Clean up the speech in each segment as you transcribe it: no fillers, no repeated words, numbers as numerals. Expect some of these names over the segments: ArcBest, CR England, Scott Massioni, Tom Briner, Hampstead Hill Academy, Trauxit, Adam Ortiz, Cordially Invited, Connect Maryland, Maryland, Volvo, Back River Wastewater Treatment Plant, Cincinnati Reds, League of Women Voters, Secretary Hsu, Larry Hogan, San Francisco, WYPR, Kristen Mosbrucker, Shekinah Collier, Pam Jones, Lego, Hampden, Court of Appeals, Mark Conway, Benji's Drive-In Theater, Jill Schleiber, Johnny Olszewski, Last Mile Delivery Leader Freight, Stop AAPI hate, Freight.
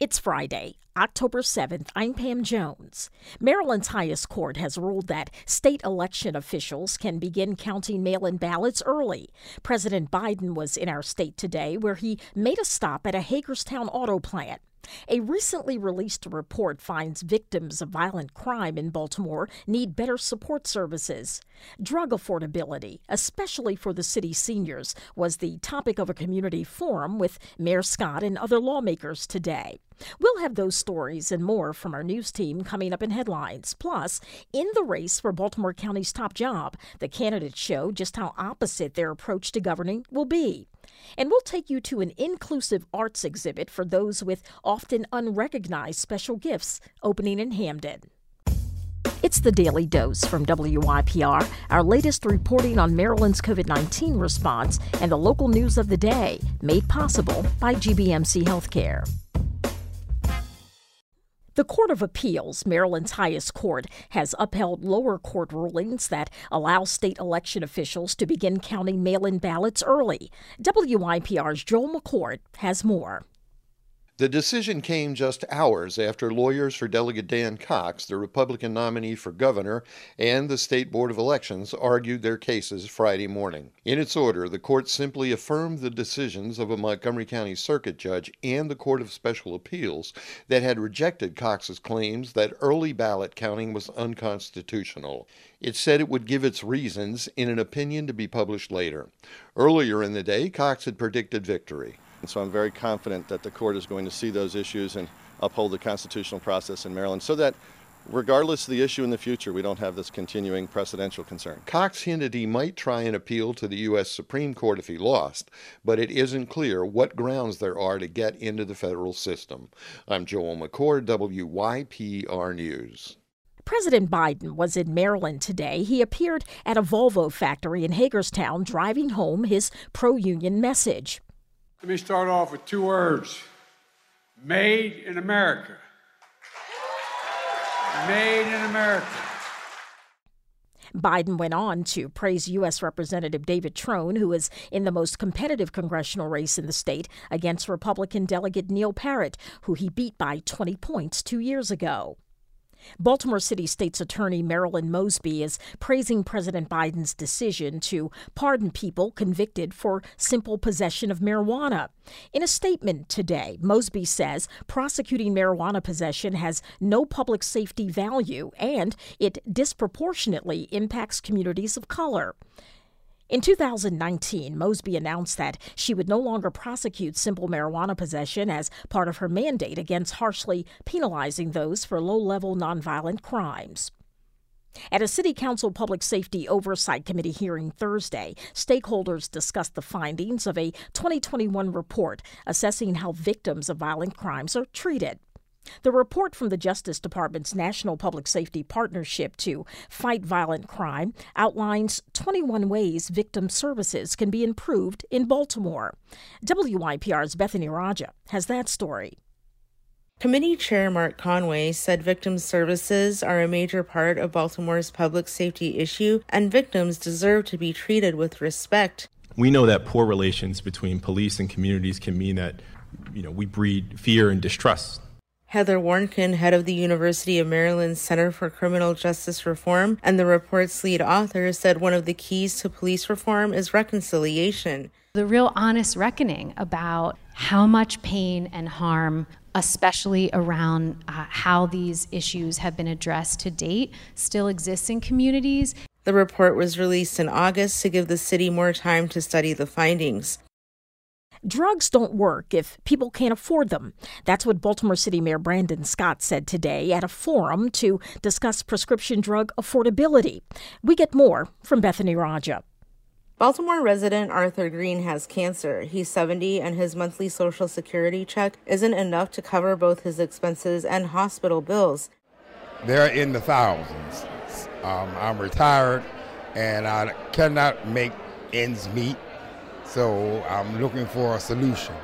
It's Friday, October 7th. I'm Pam Jones. Maryland's highest court has ruled that state election officials can begin counting mail-in ballots early. President Biden was in our state today, where he made a stop at a Hagerstown auto plant. A recently released report finds victims of violent crime in Baltimore need better support services. Drug affordability, especially for the city's seniors, was the topic of a community forum with Mayor Scott and other lawmakers today. We'll have those stories and more from our news team coming up in headlines. Plus, in the race for Baltimore County's top job, the candidates show just how opposite their approach to governing will be. And we'll take you to an inclusive arts exhibit for those with often unrecognized special gifts, opening in Hampden. It's the Daily Dose from WYPR, our latest reporting on Maryland's COVID-19 response and the local news of the day, made possible by GBMC Healthcare. The Court of Appeals, Maryland's highest court, has upheld lower court rulings that allow state election officials to begin counting mail-in ballots early. WYPR's Joel McCord has more. The decision came just hours after lawyers for Delegate Dan Cox, the Republican nominee for governor, and the State Board of Elections argued their cases Friday morning. In its order, the court simply affirmed the decisions of a Montgomery County Circuit judge and the Court of Special Appeals that had rejected Cox's claims that early ballot counting was unconstitutional. It said it would give its reasons in an opinion to be published later. Earlier in the day, Cox had predicted victory. And so I'm very confident that the court is going to see those issues and uphold the constitutional process in Maryland so that regardless of the issue in the future, we don't have this continuing precedential concern. Cox hinted he might try an appeal to the U.S. Supreme Court if he lost, but it isn't clear what grounds there are to get into the federal system. I'm Joel McCord, WYPR News. President Biden was in Maryland today. He appeared at a Volvo factory in Hagerstown, driving home his pro-union message. Let me start off with two words. Made in America. Made in America. Biden went on to praise U.S. Representative David Trone, who is in the most competitive congressional race in the state against Republican Delegate Neil Parrott, who he beat by 20 points 2 years ago. Baltimore City State's Attorney Marilyn Mosby is praising President Biden's decision to pardon people convicted for simple possession of marijuana. In a statement today, Mosby says prosecuting marijuana possession has no public safety value and it disproportionately impacts communities of color. In 2019, Mosby announced that she would no longer prosecute simple marijuana possession as part of her mandate against harshly penalizing those for low-level nonviolent crimes. At a City Council Public Safety Oversight Committee hearing Thursday, stakeholders discussed the findings of a 2021 report assessing how victims of violent crimes are treated. The report from the Justice Department's National Public Safety Partnership to Fight Violent Crime outlines 21 ways victim services can be improved in Baltimore. WYPR's Bethany Raja has that story. Committee Chair Mark Conway said victim services are a major part of Baltimore's public safety issue, and victims deserve to be treated with respect. We know that poor relations between police and communities can mean that, we breed fear and distrust. Heather Warnken, head of the University of Maryland's Center for Criminal Justice Reform and the report's lead author, said one of the keys to police reform is reconciliation. The real honest reckoning about how much pain and harm, especially around how these issues have been addressed to date, still exists in communities. The report was released in August to give the city more time to study the findings. Drugs don't work if people can't afford them. That's what Baltimore City Mayor Brandon Scott said today at a forum to discuss prescription drug affordability. We get more from Bethany Raja. Baltimore resident Arthur Green has cancer. He's 70 and his monthly Social Security check isn't enough to cover both his expenses and hospital bills. They're in the thousands. I'm retired and I cannot make ends meet. So I'm looking for a solution.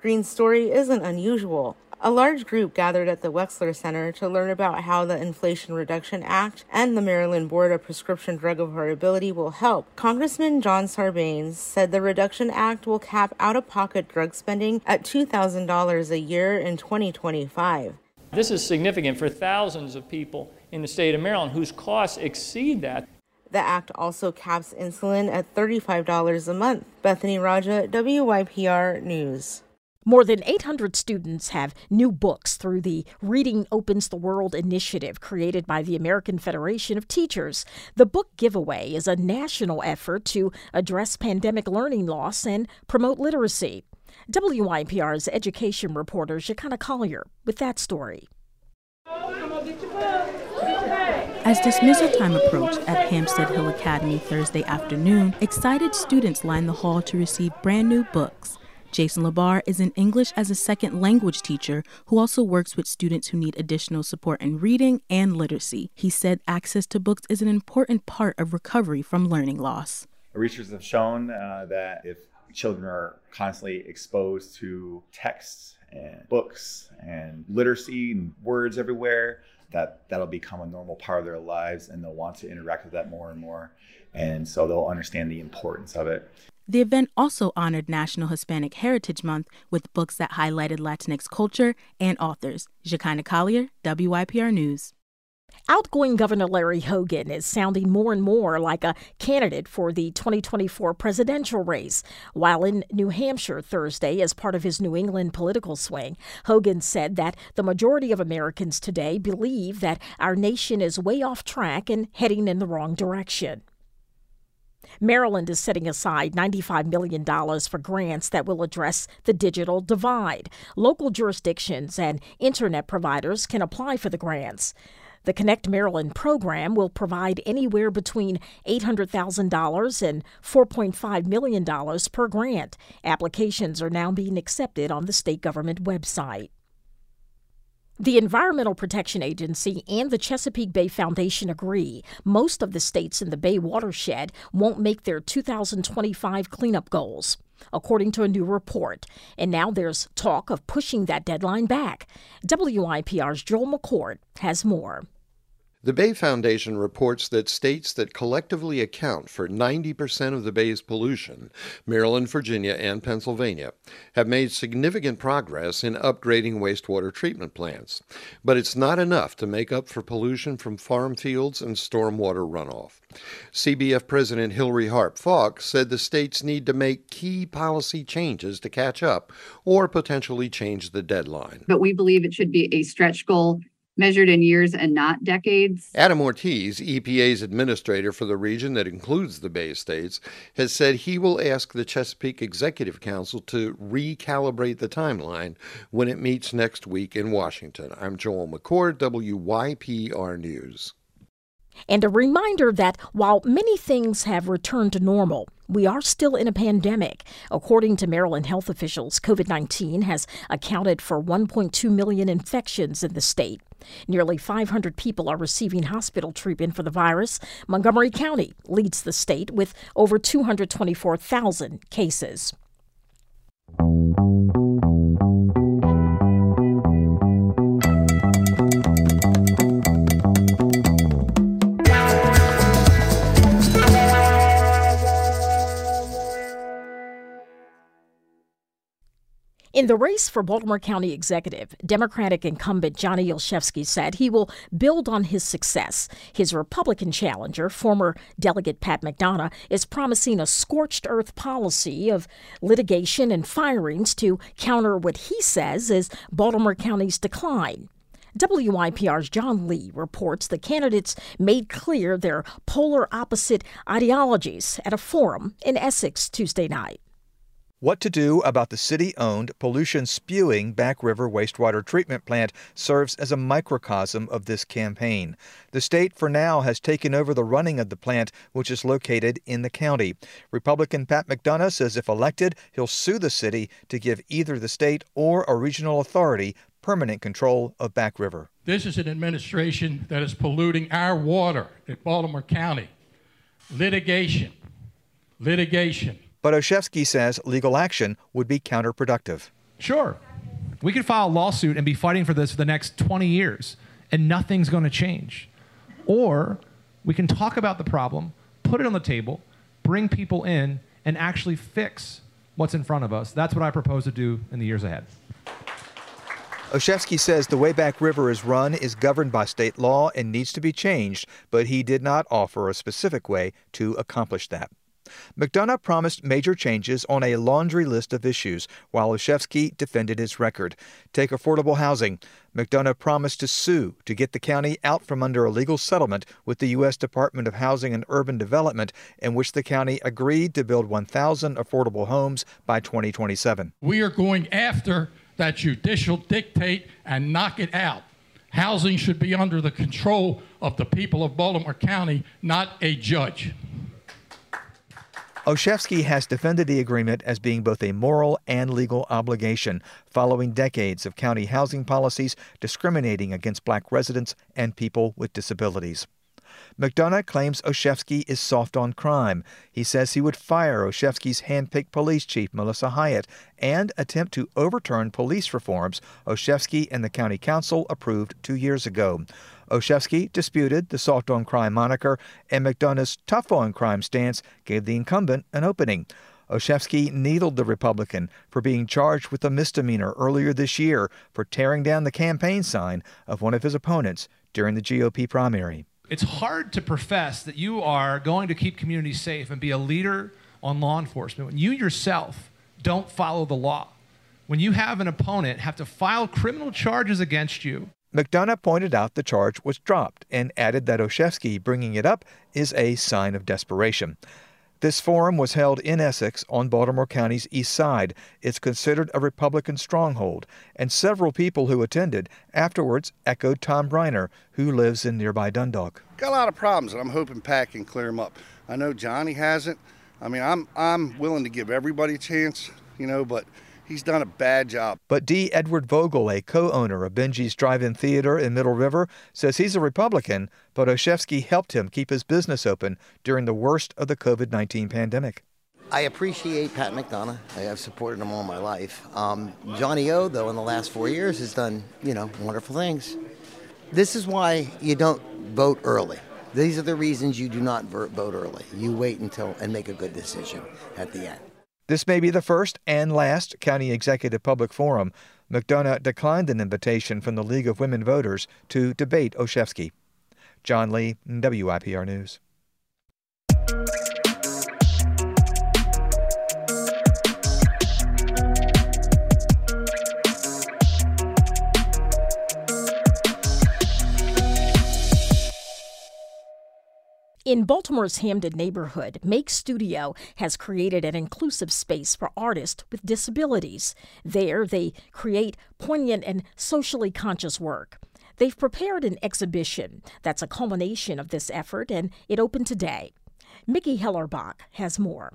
Green's story isn't unusual. A large group gathered at the Wexler Center to learn about how the Inflation Reduction Act and the Maryland Board of Prescription Drug Affordability will help. Congressman John Sarbanes said the Reduction Act will cap out-of-pocket drug spending at $2,000 a year in 2025. This is significant for thousands of people in the state of Maryland whose costs exceed that. The act also caps insulin at $35 a month. Bethany Raja, WYPR News. More than 800 students have new books through the Reading Opens the World initiative created by the American Federation of Teachers. The book giveaway is a national effort to address pandemic learning loss and promote literacy. WYPR's education reporter Shekinah Collier with that story. As dismissal time approached at Hampstead Hill Academy Thursday afternoon, excited students lined the hall to receive brand new books. Jason Labar is an English as a second language teacher who also works with students who need additional support in reading and literacy. He said access to books is an important part of recovery from learning loss. Researchers have shown that if children are constantly exposed to texts and books and literacy and words everywhere, that'll become a normal part of their lives, and they'll want to interact with that more and more, and so they'll understand the importance of it. The event also honored National Hispanic Heritage Month with books that highlighted Latinx culture and authors. Shekinah Collier, WYPR News. Outgoing Governor Larry Hogan is sounding more and more like a candidate for the 2024 presidential race. While in New Hampshire Thursday as part of his New England political swing, Hogan said that the majority of Americans today believe that our nation is way off track and heading in the wrong direction. Maryland is setting aside $95 million for grants that will address the digital divide. Local jurisdictions and internet providers can apply for the grants. The Connect Maryland program will provide anywhere between $800,000 and $4.5 million per grant. Applications are now being accepted on the state government website. The Environmental Protection Agency and the Chesapeake Bay Foundation agree most of the states in the Bay watershed won't make their 2025 cleanup goals, according to a new report. And now there's talk of pushing that deadline back. WIPR's Joel McCord has more. The Bay Foundation reports that states that collectively account for 90% of the Bay's pollution, Maryland, Virginia, and Pennsylvania, have made significant progress in upgrading wastewater treatment plants. But it's not enough to make up for pollution from farm fields and stormwater runoff. CBF President Hillary Harp Fox said the states need to make key policy changes to catch up or potentially change the deadline. But we believe it should be a stretch goal measured in years and not decades. Adam Ortiz, EPA's administrator for the region that includes the Bay States, has said he will ask the Chesapeake Executive Council to recalibrate the timeline when it meets next week in Washington. I'm Joel McCord, WYPR News. And a reminder that while many things have returned to normal, we are still in a pandemic. According to Maryland health officials, COVID-19 has accounted for 1.2 million infections in the state. Nearly 500 people are receiving hospital treatment for the virus. Montgomery County leads the state with over 224,000 cases. In the race for Baltimore County Executive, Democratic incumbent Johnny Olszewski said he will build on his success. His Republican challenger, former Delegate Pat McDonough, is promising a scorched-earth policy of litigation and firings to counter what he says is Baltimore County's decline. WIPR's John Lee reports the candidates made clear their polar opposite ideologies at a forum in Essex Tuesday night. What to do about the city-owned, pollution-spewing Back River Wastewater Treatment Plant serves as a microcosm of this campaign. The state, for now, has taken over the running of the plant, which is located in the county. Republican Pat McDonough says if elected, he'll sue the city to give either the state or a regional authority permanent control of Back River. This is an administration that is polluting our water at Baltimore County. Litigation. But Olszewski says legal action would be counterproductive. Sure, We could file a lawsuit and be fighting for this for the next 20 years, and nothing's going to change. Or we can talk about the problem, put it on the table, bring people in, and actually fix what's in front of us. That's what I propose to do in the years ahead. Olszewski says the way Back River is run is governed by state law and needs to be changed, but he did not offer a specific way to accomplish that. McDonough promised major changes on a laundry list of issues, while Olszewski defended his record. Take affordable housing. McDonough promised to sue to get the county out from under a legal settlement with the U.S. Department of Housing and Urban Development, in which the county agreed to build 1,000 affordable homes by 2027. We are going after that judicial dictate and knock it out. Housing should be under the control of the people of Baltimore County, not a judge. Olszewski has defended the agreement as being both a moral and legal obligation, following decades of county housing policies discriminating against black residents and people with disabilities. McDonough claims Olszewski is soft on crime. He says he would fire Olszewski's hand-picked police chief, Melissa Hyatt, and attempt to overturn police reforms Olszewski and the county council approved 2 years ago. Olszewski disputed the soft-on-crime moniker, and McDonough's tough-on-crime stance gave the incumbent an opening. Olszewski needled the Republican for being charged with a misdemeanor earlier this year for tearing down the campaign sign of one of his opponents during the GOP primary. It's hard to profess that you are going to keep communities safe and be a leader on law enforcement when you yourself don't follow the law, when you have an opponent have to file criminal charges against you. McDonough pointed out the charge was dropped and added that Olszewski bringing it up is a sign of desperation. This forum was held in Essex on Baltimore County's east side. It's considered a Republican stronghold, and several people who attended afterwards echoed Tom Briner, who lives in nearby Dundalk. Got a lot of problems, and I'm hoping Pat can clear them up. I know Johnny hasn't. I mean, I'm willing to give everybody a chance, you know, but he's done a bad job. But D. Edward Vogel, a co-owner of Benji's Drive-In Theater in Middle River, says he's a Republican, but Olszewski helped him keep his business open during the worst of the COVID-19 pandemic. I appreciate Pat McDonough. I've supported him all my life. Johnny O, though, in the last 4 years has done, you know, wonderful things. This is why you don't vote early. These are the reasons you do not vote early. You wait until and make a good decision at the end. This may be the first and last county executive public forum. McDonough declined an invitation from the League of Women Voters to debate Olszewski. John Lee, WYPR News. In Baltimore's Hampden neighborhood, Make Studio has created an inclusive space for artists with disabilities. There, they create poignant and socially conscious work. They've prepared an exhibition that's a culmination of this effort, and it opened today. Mickey Hellerbach has more.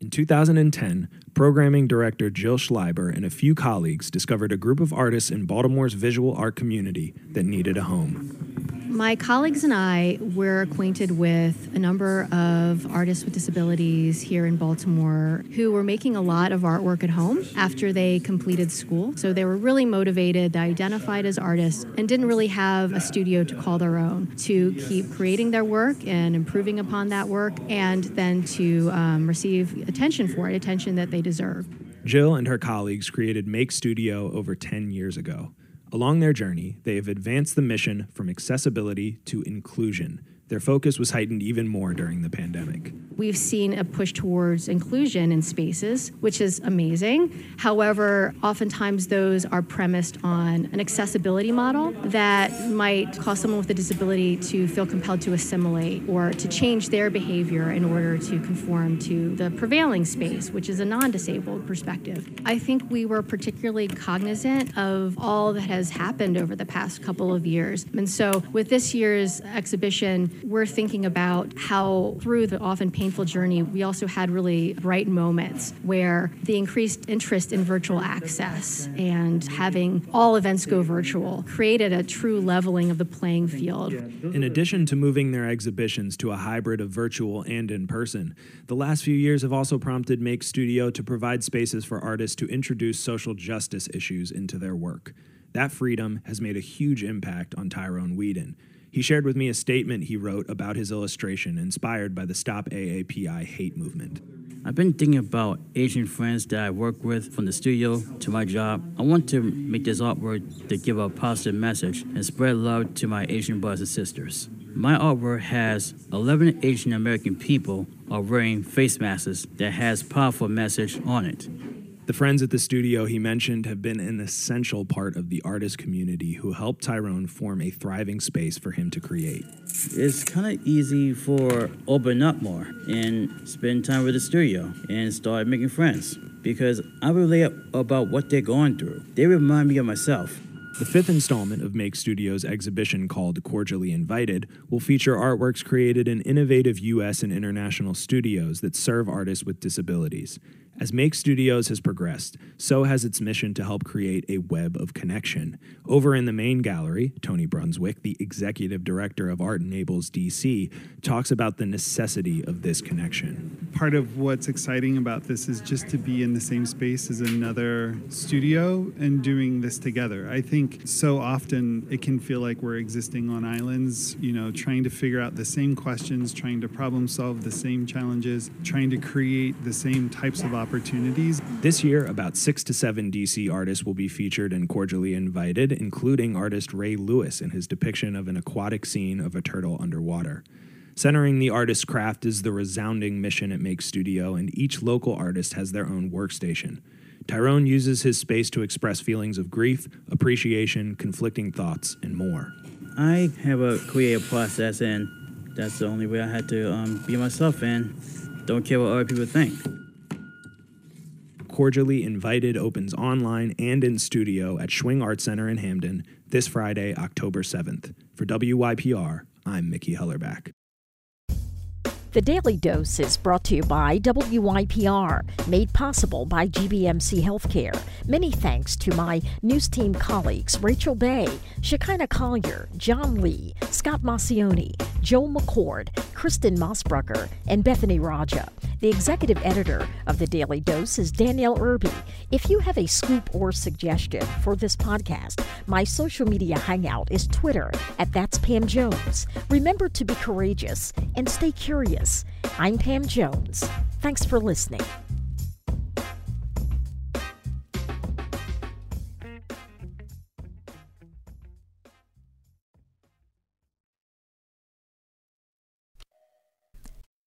In 2010, programming director Jill Schleiber and a few colleagues discovered a group of artists in Baltimore's visual art community that needed a home. My colleagues and I were acquainted with a number of artists with disabilities here in Baltimore who were making a lot of artwork at home after they completed school. So they were really motivated, they identified as artists, and didn't really have a studio to call their own, to keep creating their work and improving upon that work, and then to receive attention for it, attention that they deserve. Jill and her colleagues created Make Studio over 10 years ago. Along their journey, they have advanced the mission from accessibility to inclusion. Their focus was heightened even more during the pandemic. We've seen a push towards inclusion in spaces, which is amazing. However, oftentimes those are premised on an accessibility model that might cause someone with a disability to feel compelled to assimilate or to change their behavior in order to conform to the prevailing space, which is a non-disabled perspective. I think we were particularly cognizant of all that has happened over the past couple of years. And so with this year's exhibition, we're thinking about how, through the often painful painful journey, we also had really bright moments where the increased interest in virtual access and having all events go virtual created a true leveling of the playing field. In addition to moving their exhibitions to a hybrid of virtual and in-person, the last few years have also prompted Make Studio to provide spaces for artists to introduce social justice issues into their work. That freedom has made a huge impact on Tyrone Whedon. He shared with me a statement he wrote about his illustration inspired by the Stop AAPI hate movement. I've been thinking about Asian friends that I work with from the studio to my job. I want to make this artwork to give a positive message and spread love to my Asian brothers and sisters. My artwork has 11 Asian American people are wearing face masks that has powerful message on it. The friends at the studio he mentioned have been an essential part of the artist community who helped Tyrone form a thriving space for him to create. It's kind of easy for open up more and spend time with the studio and start making friends because I relate about what they're going through. They remind me of myself. The fifth installment of Make Studio's exhibition called Cordially Invited will feature artworks created in innovative U.S. and international studios that serve artists with disabilities. As Make Studios has progressed, so has its mission to help create a web of connection. Over in the main gallery, Tony Brunswick, the executive director of Art Enables DC, talks about the necessity of this connection. Part of what's exciting about this is just to be in the same space as another studio and doing this together. I think so often it can feel like we're existing on islands, you know, trying to figure out the same questions, trying to problem solve the same challenges, trying to create the same types of opportunities. This year, about 6 to 7 DC artists will be featured and cordially invited, including artist Ray Lewis in his depiction of an aquatic scene of a turtle underwater. Centering the artist's craft is the resounding mission at Make Studio, and each local artist has their own workstation. Tyrone uses his space to express feelings of grief, appreciation, conflicting thoughts, and more. I have a creative process, and that's the only way I had to be myself and don't care what other people think. Cordially Invited opens online and in studio at Schwing Art Center in Hampden this Friday, October 7th. For WYPR, I'm Mickey Hellerbach. The Daily Dose is brought to you by WYPR, made possible by GBMC Healthcare. Many thanks to my news team colleagues, Rachel Bay, Shekinah Collier, John Lee, Scott Massioni, Joel McCord, Kristen Mosbrucker, and Bethany Raja. The executive editor of The Daily Dose is Danielle Irby. If you have a scoop or suggestion for this podcast, my social media hangout is Twitter at That's Pam Jones. Remember to be courageous and stay curious. I'm Pam Jones. Thanks for listening.